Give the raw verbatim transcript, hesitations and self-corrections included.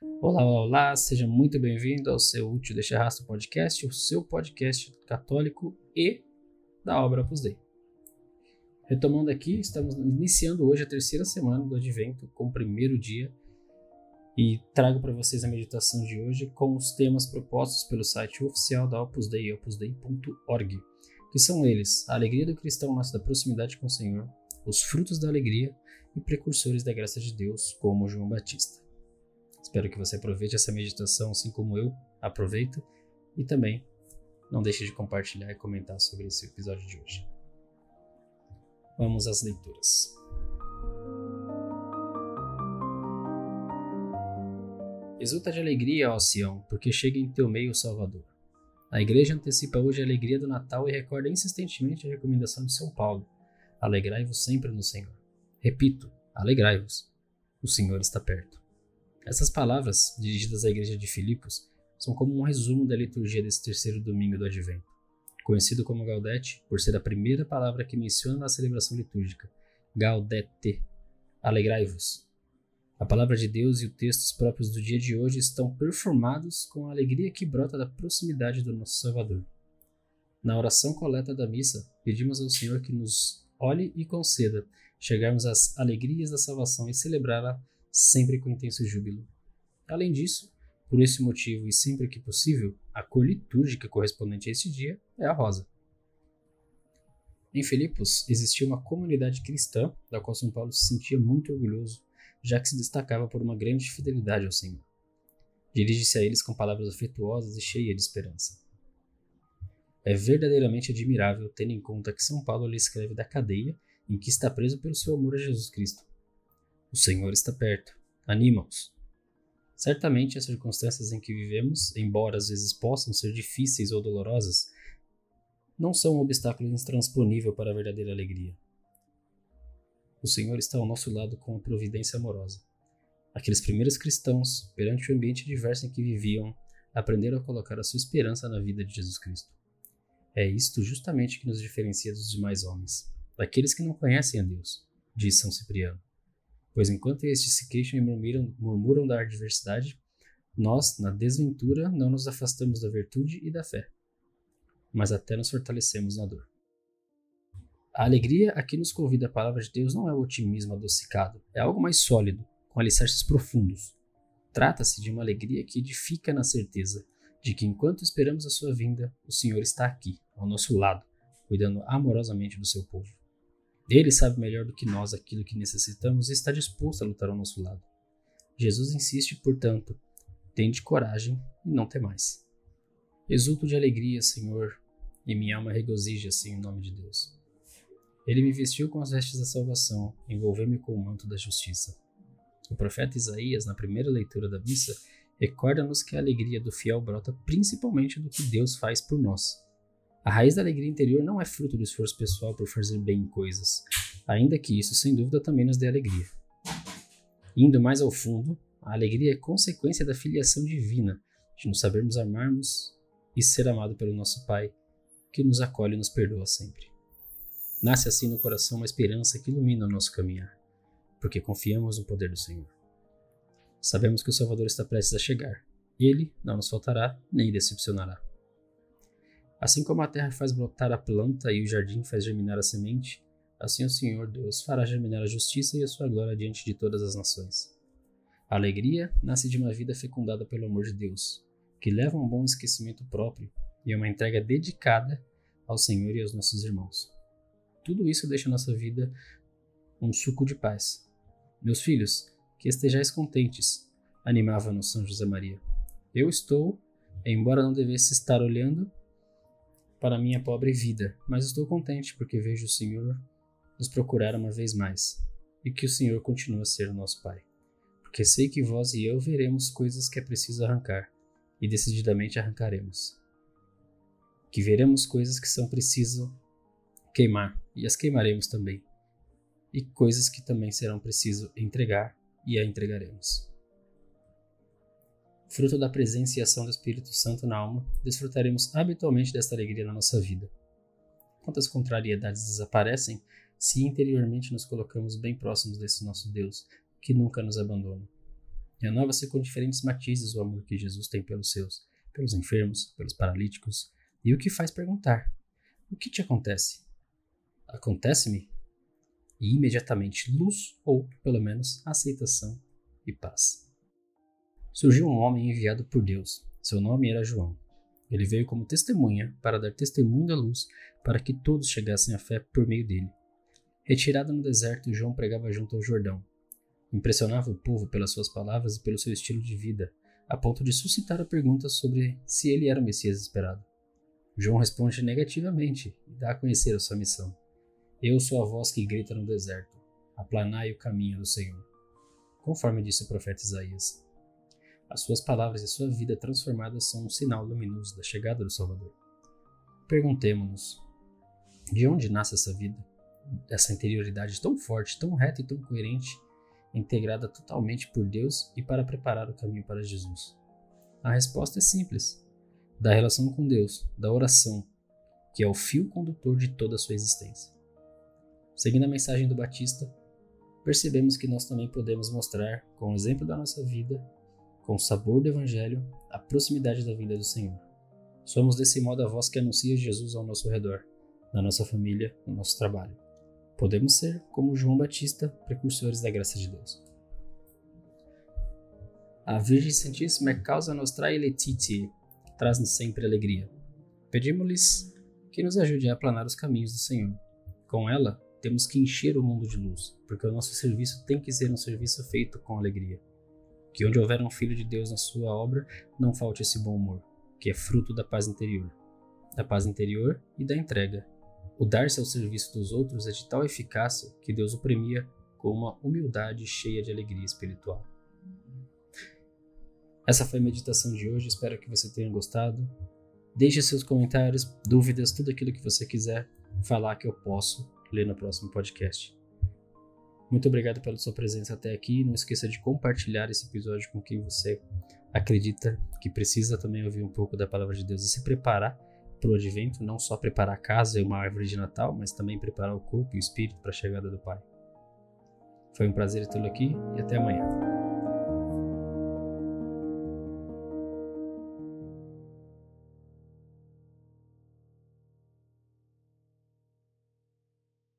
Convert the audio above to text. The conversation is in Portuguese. Olá, olá, olá, seja muito bem-vindo ao seu útil Deixa Rastro Podcast, o seu podcast católico e da obra Opus Dei. Retomando aqui, estamos iniciando hoje a terceira semana do Advento com o primeiro dia e trago para vocês a meditação de hoje com os temas propostos pelo site oficial da Opus Dei, opus dei ponto org, que são eles: a alegria do cristão nasce da proximidade com o Senhor, os frutos da alegria e precursores da graça de Deus, como João Batista. Espero que você aproveite essa meditação, assim como eu aproveito, e também não deixe de compartilhar e comentar sobre esse episódio de hoje. Vamos às leituras. Exulta de alegria, ó Sião, porque chega em teu meio o Salvador. A Igreja antecipa hoje a alegria do Natal e recorda insistentemente a recomendação de São Paulo: alegrai-vos sempre no Senhor. Repito, alegrai-vos. O Senhor está perto. Essas palavras, dirigidas à Igreja de Filipos, são como um resumo da liturgia desse terceiro domingo do Advento. Conhecido como Gaudete, por ser a primeira palavra que menciona na celebração litúrgica, Gaudete, alegrai-vos. A palavra de Deus e os textos próprios do dia de hoje estão perfumados com a alegria que brota da proximidade do nosso Salvador. Na oração coleta da missa, pedimos ao Senhor que nos olhe e conceda chegarmos às alegrias da salvação e celebrá-la sempre com intenso júbilo. Além disso, por esse motivo, e sempre que possível, a cor litúrgica correspondente a este dia é a rosa. Em Filipos, existia uma comunidade cristã da qual São Paulo se sentia muito orgulhoso, já que se destacava por uma grande fidelidade ao Senhor. Dirige-se a eles com palavras afetuosas e cheia de esperança. É verdadeiramente admirável, tendo em conta que São Paulo lhe escreve da cadeia em que está preso pelo seu amor a Jesus Cristo. O Senhor está perto. Anima-os. Certamente as circunstâncias em que vivemos, embora às vezes possam ser difíceis ou dolorosas, não são um obstáculo intransponível para a verdadeira alegria. O Senhor está ao nosso lado com a providência amorosa. Aqueles primeiros cristãos, perante o ambiente diverso em que viviam, aprenderam a colocar a sua esperança na vida de Jesus Cristo. É isto justamente que nos diferencia dos demais homens, daqueles que não conhecem a Deus, diz São Cipriano. Pois enquanto estes se queixam e murmuram, murmuram da adversidade, nós, na desventura, não nos afastamos da virtude e da fé, mas até nos fortalecemos na dor. A alegria a que nos convida a palavra de Deus não é o otimismo adocicado, é algo mais sólido, com alicerces profundos. Trata-se de uma alegria que edifica na certeza de que, enquanto esperamos a sua vinda, o Senhor está aqui, ao nosso lado, cuidando amorosamente do seu povo. Ele sabe melhor do que nós aquilo que necessitamos e está disposto a lutar ao nosso lado. Jesus insiste, portanto: tende coragem e não temais. Exulto de alegria, Senhor, e minha alma regozija-se em nome de Deus. Ele me vestiu com as vestes da salvação, envolveu-me com o manto da justiça. O profeta Isaías, na primeira leitura da missa, recorda-nos que a alegria do fiel brota principalmente do que Deus faz por nós. A raiz da alegria interior não é fruto do esforço pessoal por fazer bem coisas, ainda que isso, sem dúvida, também nos dê alegria. Indo mais ao fundo, a alegria é consequência da filiação divina, de nos sabermos amarmos e ser amado pelo nosso Pai, que nos acolhe e nos perdoa sempre. Nasce assim no coração uma esperança que ilumina o nosso caminhar, porque confiamos no poder do Senhor. Sabemos que o Salvador está prestes a chegar. Ele não nos faltará nem decepcionará. Assim como a terra faz brotar a planta e o jardim faz germinar a semente, assim o Senhor Deus fará germinar a justiça e a sua glória diante de todas as nações. A alegria nasce de uma vida fecundada pelo amor de Deus, que leva a um bom esquecimento próprio e a uma entrega dedicada ao Senhor e aos nossos irmãos. Tudo isso deixa nossa vida um suco de paz. Meus filhos, que estejais contentes, animava-nos São José Maria. Eu estou, embora não devesse estar olhando para a minha pobre vida, mas estou contente porque vejo o Senhor nos procurar uma vez mais, e que o Senhor continua a ser o nosso Pai, porque sei que vós e eu veremos coisas que é preciso arrancar, e decididamente arrancaremos, que veremos coisas que são preciso queimar, e as queimaremos também, e coisas que também serão preciso entregar, e a entregaremos. Fruto da presença e ação do Espírito Santo na alma, desfrutaremos habitualmente desta alegria na nossa vida. Quantas contrariedades desaparecem se interiormente nos colocamos bem próximos desse nosso Deus, que nunca nos abandona. Renova-se com diferentes matizes o amor que Jesus tem pelos seus, pelos enfermos, pelos paralíticos. E o que faz perguntar? O que te acontece? Acontece-me? E imediatamente luz ou, pelo menos, aceitação e paz. Surgiu um homem enviado por Deus. Seu nome era João. Ele veio como testemunha para dar testemunho da luz para que todos chegassem à fé por meio dele. Retirado no deserto, João pregava junto ao Jordão. Impressionava o povo pelas suas palavras e pelo seu estilo de vida, a ponto de suscitar a pergunta sobre se ele era o Messias esperado. João responde negativamente e dá a conhecer a sua missão. Eu sou a voz que grita no deserto, aplanai o caminho do Senhor, conforme disse o profeta Isaías. As suas palavras e sua vida transformadas são um sinal luminoso da chegada do Salvador. Perguntemo-nos, de onde nasce essa vida, essa interioridade tão forte, tão reta e tão coerente, integrada totalmente por Deus e para preparar o caminho para Jesus? A resposta é simples, da relação com Deus, da oração, que é o fio condutor de toda a sua existência. Seguindo a mensagem do Batista, percebemos que nós também podemos mostrar, com o exemplo da nossa vida, com o sabor do Evangelho, a proximidade da vinda do Senhor. Somos desse modo a voz que anuncia Jesus ao nosso redor, na nossa família, no nosso trabalho. Podemos ser, como João Batista, precursores da graça de Deus. A Virgem Santíssima é causa nostra eletite, traz-nos sempre alegria. Pedimos-lhes que nos ajude a aplanar os caminhos do Senhor. Com ela, temos que encher o mundo de luz, porque o nosso serviço tem que ser um serviço feito com alegria. Que onde houver um Filho de Deus na sua obra, não falte esse bom humor, que é fruto da paz interior. Da paz interior e da entrega. O dar-se ao serviço dos outros é de tal eficácia que Deus o premia com uma humildade cheia de alegria espiritual. Essa foi a meditação de hoje, espero que você tenha gostado. Deixe seus comentários, dúvidas, tudo aquilo que você quiser falar que eu posso ler no próximo podcast. Muito obrigado pela sua presença até aqui. Não esqueça de compartilhar esse episódio com quem você acredita que precisa também ouvir um pouco da Palavra de Deus e se preparar para o Advento, não só preparar a casa e uma árvore de Natal, mas também preparar o corpo e o espírito para a chegada do Pai. Foi um prazer tê-lo aqui e até amanhã.